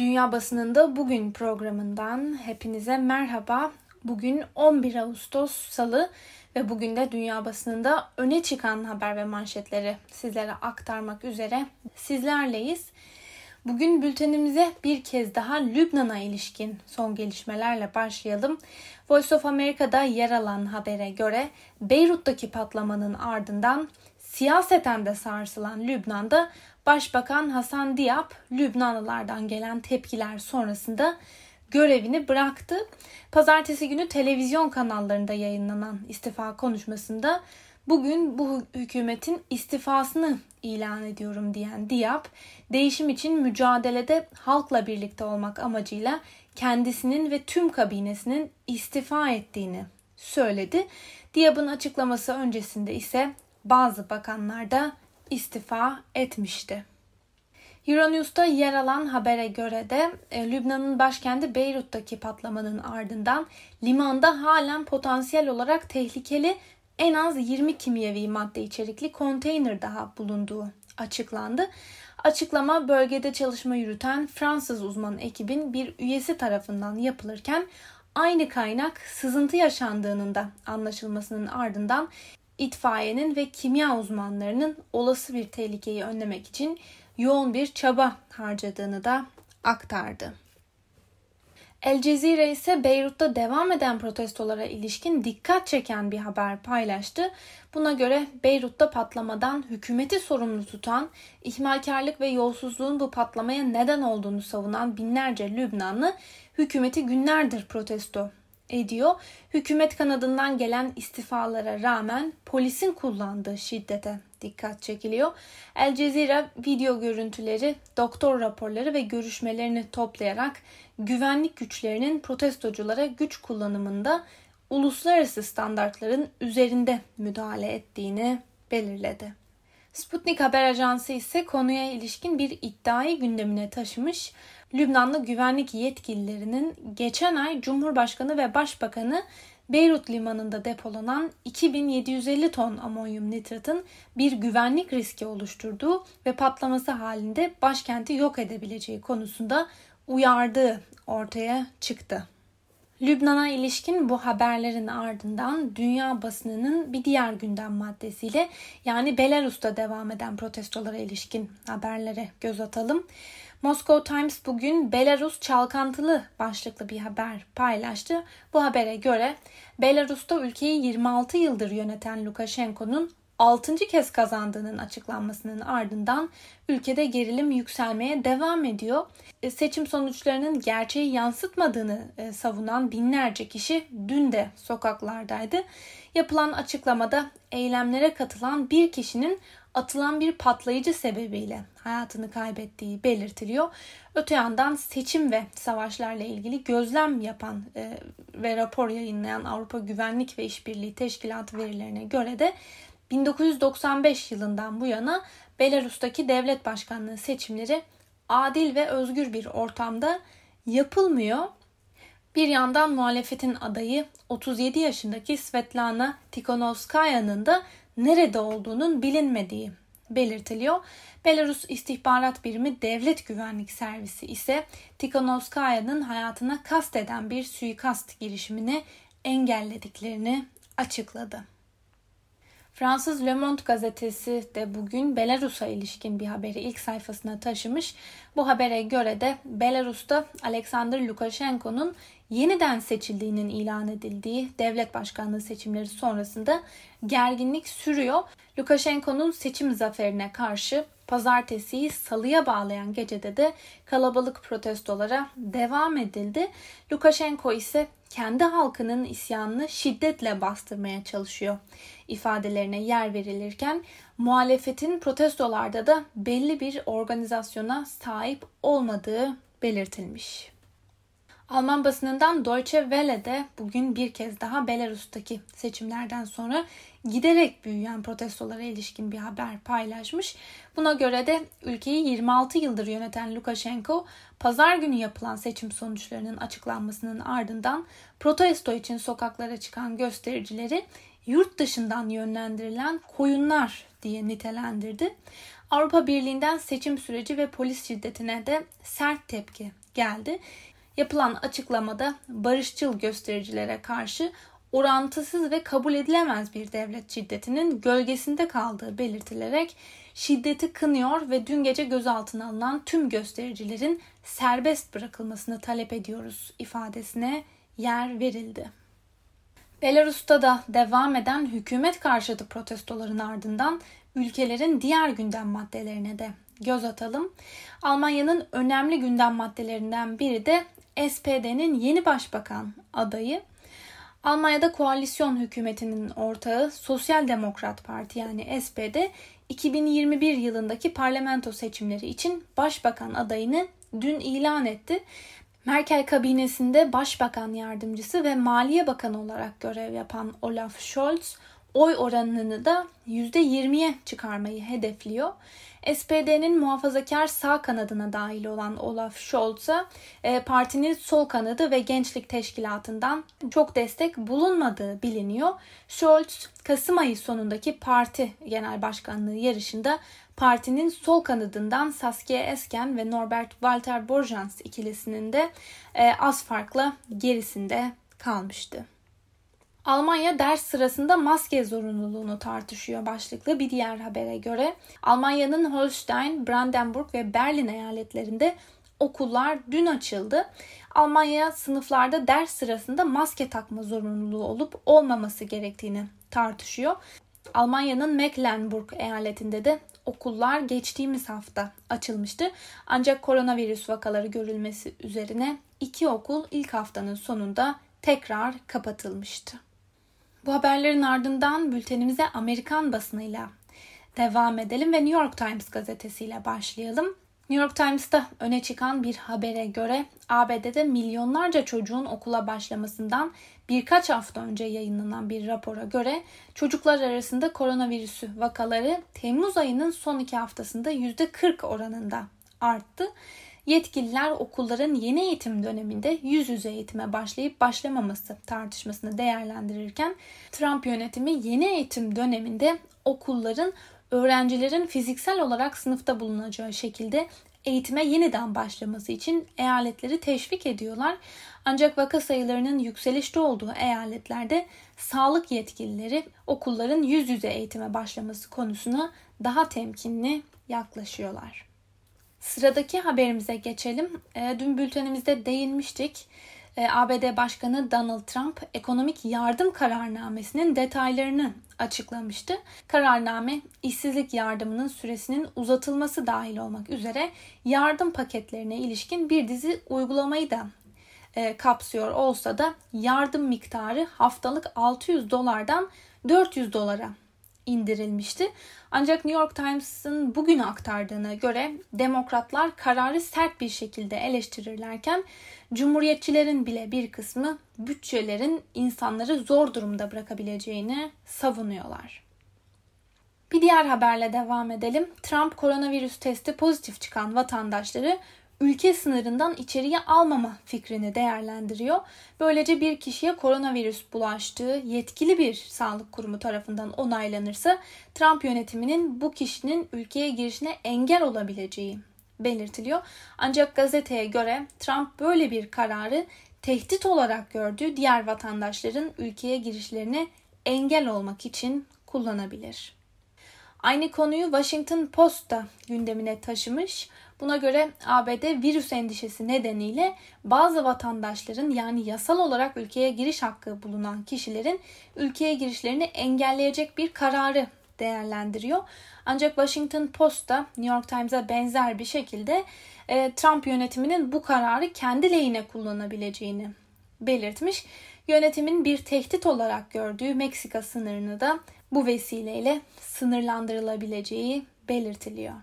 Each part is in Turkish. Dünya basınında bugün programından hepinize merhaba. Bugün 11 Ağustos Salı ve bugün de dünya basınında öne çıkan haber ve manşetleri sizlere aktarmak üzere sizlerleyiz. Bugün bültenimize bir kez daha Lübnan'a ilişkin son gelişmelerle başlayalım. Voice of America'da yer alan habere göre Beyrut'taki patlamanın ardından siyaseten de sarsılan Lübnan'da Başbakan Hasan Diab, Lübnanlılardan gelen tepkiler sonrasında görevini bıraktı. Pazartesi günü televizyon kanallarında yayınlanan istifa konuşmasında "Bugün bu hükümetin istifasını ilan ediyorum" diyen Diab, değişim için mücadelede halkla birlikte olmak amacıyla kendisinin ve tüm kabinesinin istifa ettiğini söyledi. Diab'ın açıklaması öncesinde ise bazı bakanlar da istifa etmişti. Euronews'ta yer alan habere göre de Lübnan'ın başkenti Beyrut'taki patlamanın ardından limanda halen potansiyel olarak tehlikeli en az 20 kimyevi madde içerikli konteyner daha bulunduğu açıklandı. Açıklama bölgede çalışma yürüten Fransız uzman ekibin bir üyesi tarafından yapılırken aynı kaynak sızıntı yaşandığının da anlaşılmasının ardından İtfaiyenin ve kimya uzmanlarının olası bir tehlikeyi önlemek için yoğun bir çaba harcadığını da aktardı. El Cezire ise Beyrut'ta devam eden protestolara ilişkin dikkat çeken bir haber paylaştı. Buna göre Beyrut'ta patlamadan hükümeti sorumlu tutan, ihmalkarlık ve yolsuzluğun bu patlamaya neden olduğunu savunan binlerce Lübnanlı hükümeti günlerdir protesto ediyor. Hükümet kanadından gelen istifalara rağmen polisin kullandığı şiddete dikkat çekiliyor. El Cezire video görüntüleri, doktor raporları ve görüşmelerini toplayarak güvenlik güçlerinin protestoculara güç kullanımında uluslararası standartların üzerinde müdahale ettiğini belirledi. Sputnik haber ajansı ise konuya ilişkin bir iddiayı gündemine taşımış. Lübnanlı güvenlik yetkililerinin geçen ay Cumhurbaşkanı ve Başbakanı Beyrut limanında depolanan 2750 ton amonyum nitratın bir güvenlik riski oluşturduğu ve patlaması halinde başkenti yok edebileceği konusunda uyardığı ortaya çıktı. Lübnan'a ilişkin bu haberlerin ardından dünya basınının bir diğer gündem maddesiyle yani Belarus'ta devam eden protestolara ilişkin haberlere göz atalım. Moscow Times bugün "Belarus çalkantılı" başlıklı bir haber paylaştı. Bu habere göre Belarus'ta ülkeyi 26 yıldır yöneten Lukashenko'nun 6. kez kazandığının açıklanmasının ardından ülkede gerilim yükselmeye devam ediyor. Seçim sonuçlarının gerçeği yansıtmadığını savunan binlerce kişi dün de sokaklardaydı. Yapılan açıklamada eylemlere katılan bir kişinin atılan bir patlayıcı sebebiyle hayatını kaybettiği belirtiliyor. Öte yandan seçim ve savaşlarla ilgili gözlem yapan ve rapor yayınlayan Avrupa Güvenlik ve İşbirliği Teşkilatı verilerine göre de 1995 yılından bu yana Belarus'taki devlet başkanlığı seçimleri adil ve özgür bir ortamda yapılmıyor. Bir yandan muhalefetin adayı 37 yaşındaki Svetlana Tikhanovskaya'nın da nerede olduğunun bilinmediği belirtiliyor. Belarus İstihbarat Birimi Devlet Güvenlik Servisi ise Tikhanovskaya'nın hayatına kasteden bir suikast girişimini engellediklerini açıkladı. Fransız Le Monde gazetesi de bugün Belarus'a ilişkin bir haberi ilk sayfasına taşımış. Bu habere göre de Belarus'ta Alexander Lukashenko'nun yeniden seçildiğinin ilan edildiği devlet başkanlığı seçimleri sonrasında gerginlik sürüyor. Lukashenko'nun seçim zaferine karşı pazartesiyi salıya bağlayan gecede de kalabalık protestolara devam edildi. Lukashenko ise kendi halkının isyanını şiddetle bastırmaya çalışıyor ifadelerine yer verilirken muhalefetin protestolarda da belli bir organizasyona sahip olmadığı belirtilmiş. Alman basınından Deutsche Welle de bugün bir kez daha Belarus'taki seçimlerden sonra giderek büyüyen protestolara ilişkin bir haber paylaşmış. Buna göre de ülkeyi 26 yıldır yöneten Lukashenko, pazar günü yapılan seçim sonuçlarının açıklanmasının ardından protesto için sokaklara çıkan göstericileri yurt dışından yönlendirilen koyunlar diye nitelendirdi. Avrupa Birliği'nden seçim süreci ve polis şiddetine de sert tepki geldi. Yapılan açıklamada barışçıl göstericilere karşı orantısız ve kabul edilemez bir devlet şiddetinin gölgesinde kaldığı belirtilerek şiddeti kınıyor ve dün gece gözaltına alınan tüm göstericilerin serbest bırakılmasını talep ediyoruz ifadesine yer verildi. Belarus'ta da devam eden hükümet karşıtı protestoların ardından ülkelerin diğer gündem maddelerine de göz atalım. Almanya'nın önemli gündem maddelerinden biri de SPD'nin yeni başbakan adayı. Almanya'da koalisyon hükümetinin ortağı Sosyal Demokrat Parti yani SPD 2021 yılındaki parlamento seçimleri için başbakan adayını dün ilan etti. Merkel kabinesinde başbakan yardımcısı ve maliye bakanı olarak görev yapan Olaf Scholz oy oranını da %20'ye çıkarmayı hedefliyor. SPD'nin muhafazakar sağ kanadına dahil olan Olaf Scholz'a partinin sol kanadı ve gençlik teşkilatından çok destek bulunmadığı biliniyor. Scholz, Kasım ayı sonundaki parti genel başkanlığı yarışında partinin sol kanadından Saskia Esken ve Norbert Walter Borjans ikilisinin de az farkla gerisinde kalmıştı. Almanya ders sırasında maske zorunluluğunu tartışıyor başlıklı bir diğer habere göre. Almanya'nın Holstein, Brandenburg ve Berlin eyaletlerinde okullar dün açıldı. Almanya sınıflarda ders sırasında maske takma zorunluluğu olup olmaması gerektiğini tartışıyor. Almanya'nın Mecklenburg eyaletinde de okullar geçtiğimiz hafta açılmıştı. Ancak koronavirüs vakaları görülmesi üzerine 2 okul ilk haftanın sonunda tekrar kapatılmıştı. Bu haberlerin ardından bültenimize Amerikan basınıyla devam edelim ve New York Times gazetesiyle başlayalım. New York Times'ta öne çıkan bir habere göre ABD'de milyonlarca çocuğun okula başlamasından birkaç hafta önce yayınlanan bir rapora göre çocuklar arasında koronavirüsü vakaları Temmuz ayının son 2 haftasında %40 oranında arttı. Yetkililer okulların yeni eğitim döneminde yüz yüze eğitime başlayıp başlamaması tartışmasını değerlendirirken Trump yönetimi yeni eğitim döneminde okulların öğrencilerin fiziksel olarak sınıfta bulunacağı şekilde eğitime yeniden başlaması için eyaletleri teşvik ediyorlar. Ancak vaka sayılarının yükselişte olduğu eyaletlerde sağlık yetkilileri okulların yüz yüze eğitime başlaması konusuna daha temkinli yaklaşıyorlar. Sıradaki haberimize geçelim. Dün bültenimizde değinmiştik. ABD Başkanı Donald Trump ekonomik yardım kararnamesinin detaylarını açıklamıştı. Kararname işsizlik yardımının süresinin uzatılması dahil olmak üzere yardım paketlerine ilişkin bir dizi uygulamayı da kapsıyor olsa da yardım miktarı haftalık $600'dan $400'a indirilmişti. Ancak New York Times'ın bugün aktardığına göre demokratlar kararı sert bir şekilde eleştirirlerken cumhuriyetçilerin bile bir kısmı bütçelerin insanları zor durumda bırakabileceğini savunuyorlar. Bir diğer haberle devam edelim. Trump koronavirüs testi pozitif çıkan vatandaşları ülke sınırından içeriye almama fikrini değerlendiriyor. Böylece bir kişiye koronavirüs bulaştığı yetkili bir sağlık kurumu tarafından onaylanırsa Trump yönetiminin bu kişinin ülkeye girişine engel olabileceği belirtiliyor. Ancak gazeteye göre Trump böyle bir kararı tehdit olarak gördüğü diğer vatandaşların ülkeye girişlerine engel olmak için kullanabilir. Aynı konuyu Washington Post da gündemine taşımış. Buna göre ABD virüs endişesi nedeniyle bazı vatandaşların yani yasal olarak ülkeye giriş hakkı bulunan kişilerin ülkeye girişlerini engelleyecek bir kararı değerlendiriyor. Ancak Washington Post da New York Times'a benzer bir şekilde Trump yönetiminin bu kararı kendi lehine kullanabileceğini belirtmiş. Yönetimin bir tehdit olarak gördüğü Meksika sınırını da bu vesileyle sınırlandırılabileceği belirtiliyor.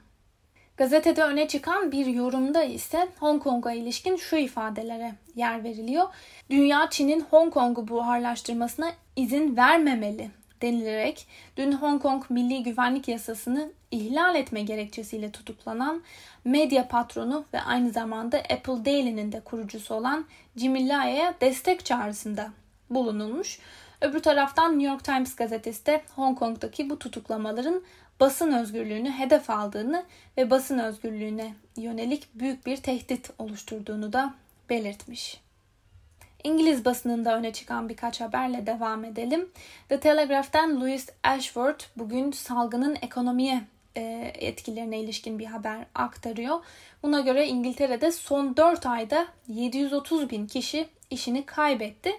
Gazetede öne çıkan bir yorumda ise Hong Kong'a ilişkin şu ifadelere yer veriliyor. Dünya Çin'in Hong Kong'u buharlaştırmasına izin vermemeli denilerek dün Hong Kong Milli Güvenlik Yasasını ihlal etme gerekçesiyle tutuklanan medya patronu ve aynı zamanda Apple Daily'nin de kurucusu olan Jimmy Lai'ye destek çağrısında bulunulmuş. Öbür taraftan New York Times gazetesi de Hong Kong'daki bu tutuklamaların basın özgürlüğünü hedef aldığını ve basın özgürlüğüne yönelik büyük bir tehdit oluşturduğunu da belirtmiş. İngiliz basınında öne çıkan birkaç haberle devam edelim. The Telegraph'ten Louis Ashworth bugün salgının ekonomiye etkilerine ilişkin bir haber aktarıyor. Buna göre İngiltere'de son 4 ayda 730.000 kişi işini kaybetti.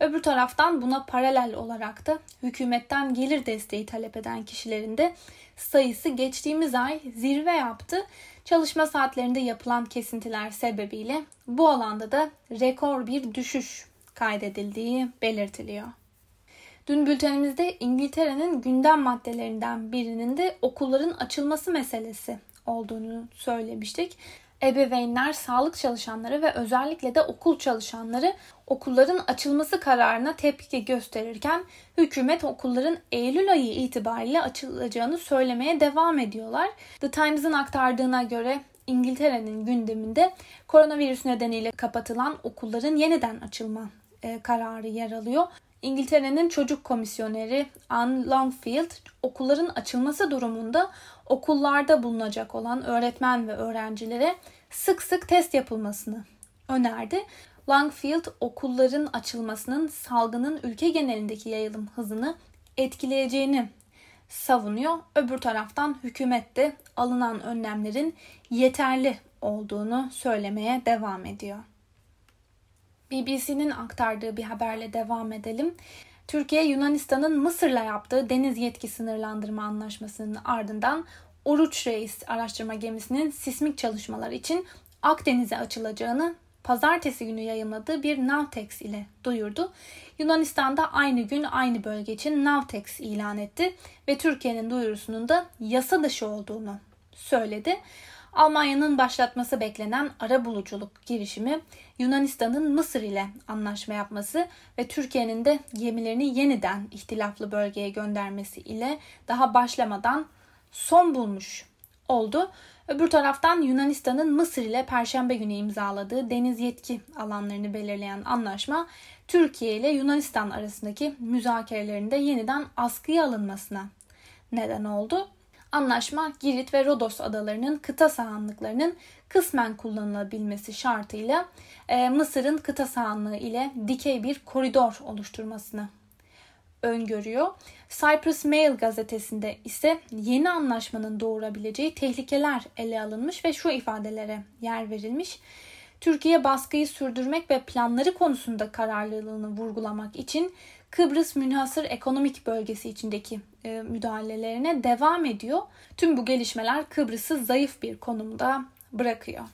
Öbür taraftan buna paralel olarak da hükümetten gelir desteği talep eden kişilerin de sayısı geçtiğimiz ay zirve yaptı. Çalışma saatlerinde yapılan kesintiler sebebiyle bu alanda da rekor bir düşüş kaydedildiği belirtiliyor. Dün bültenimizde İngiltere'nin gündem maddelerinden birinin de okulların açılması meselesi olduğunu söylemiştik. Ebeveynler, sağlık çalışanları ve özellikle de okul çalışanları okulların açılması kararına tepki gösterirken hükümet okulların Eylül ayı itibariyle açılacağını söylemeye devam ediyorlar. The Times'ın aktardığına göre İngiltere'nin gündeminde koronavirüs nedeniyle kapatılan okulların yeniden açılma kararı yer alıyor. İngiltere'nin çocuk komisyoneri Anne Longfield, okulların açılması durumunda okullarda bulunacak olan öğretmen ve öğrencilere sık sık test yapılmasını önerdi. Longfield, okulların açılmasının salgının ülke genelindeki yayılım hızını etkileyeceğini savunuyor. Öbür taraftan hükümet de alınan önlemlerin yeterli olduğunu söylemeye devam ediyor. BBC'nin aktardığı bir haberle devam edelim. Türkiye, Yunanistan'ın Mısır'la yaptığı deniz yetki sınırlandırma anlaşmasının ardından Oruç Reis araştırma gemisinin sismik çalışmalar için Akdeniz'e açılacağını pazartesi günü yayımladığı bir Navtex ile duyurdu. Yunanistan'da aynı gün aynı bölge için Navtex ilan etti ve Türkiye'nin duyurusunun da yasa dışı olduğunu söyledi. Almanya'nın başlatması beklenen arabuluculuk girişimi, Yunanistan'ın Mısır ile anlaşma yapması ve Türkiye'nin de gemilerini yeniden ihtilaflı bölgeye göndermesi ile daha başlamadan son bulmuş oldu. Öbür taraftan Yunanistan'ın Mısır ile Perşembe günü imzaladığı deniz yetki alanlarını belirleyen anlaşma, Türkiye ile Yunanistan arasındaki müzakerelerin de yeniden askıya alınmasına neden oldu. Anlaşma, Girit ve Rodos adalarının kıta sahanlıklarının kısmen kullanılabilmesi şartıyla Mısır'ın kıta sahanlığı ile dikey bir koridor oluşturmasını öngörüyor. Cyprus Mail gazetesinde ise yeni anlaşmanın doğurabileceği tehlikeler ele alınmış ve şu ifadelere yer verilmiş. Türkiye, baskıyı sürdürmek ve planları konusunda kararlılığını vurgulamak için Kıbrıs Münhasır Ekonomik Bölgesi içindeki müdahalelerine devam ediyor. Tüm bu gelişmeler Kıbrıs'ı zayıf bir konumda bırakıyor.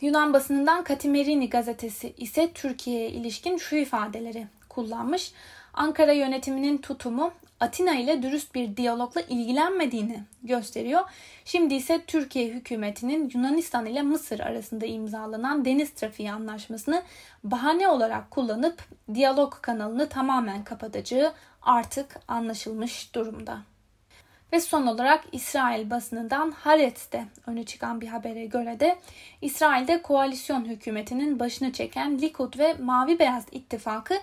Yunan basınından Katimerini gazetesi ise Türkiye'ye ilişkin şu ifadeleri kullanmış. Ankara yönetiminin tutumu Atina ile dürüst bir diyalogla ilgilenmediğini gösteriyor. Şimdi ise Türkiye hükümetinin Yunanistan ile Mısır arasında imzalanan deniz trafiği anlaşmasını bahane olarak kullanıp diyalog kanalını tamamen kapatacağı artık anlaşılmış durumda. Ve son olarak İsrail basınından Haaretz'te öne çıkan bir habere göre de İsrail'de koalisyon hükümetinin başını çeken Likud ve Mavi Beyaz İttifakı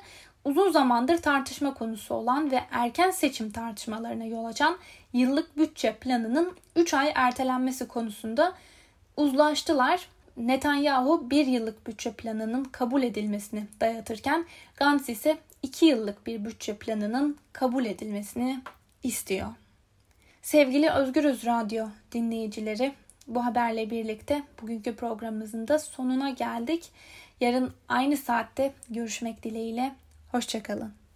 uzun zamandır tartışma konusu olan ve erken seçim tartışmalarına yol açan yıllık bütçe planının 3 ay ertelenmesi konusunda uzlaştılar. Netanyahu 1 yıllık bütçe planının kabul edilmesini dayatırken Gantz ise 2 yıllık bir bütçe planının kabul edilmesini istiyor. Sevgili Özgürüz Radyo dinleyicileri, bu haberle birlikte bugünkü programımızın da sonuna geldik. Yarın aynı saatte görüşmek dileğiyle. Hoşçakalın.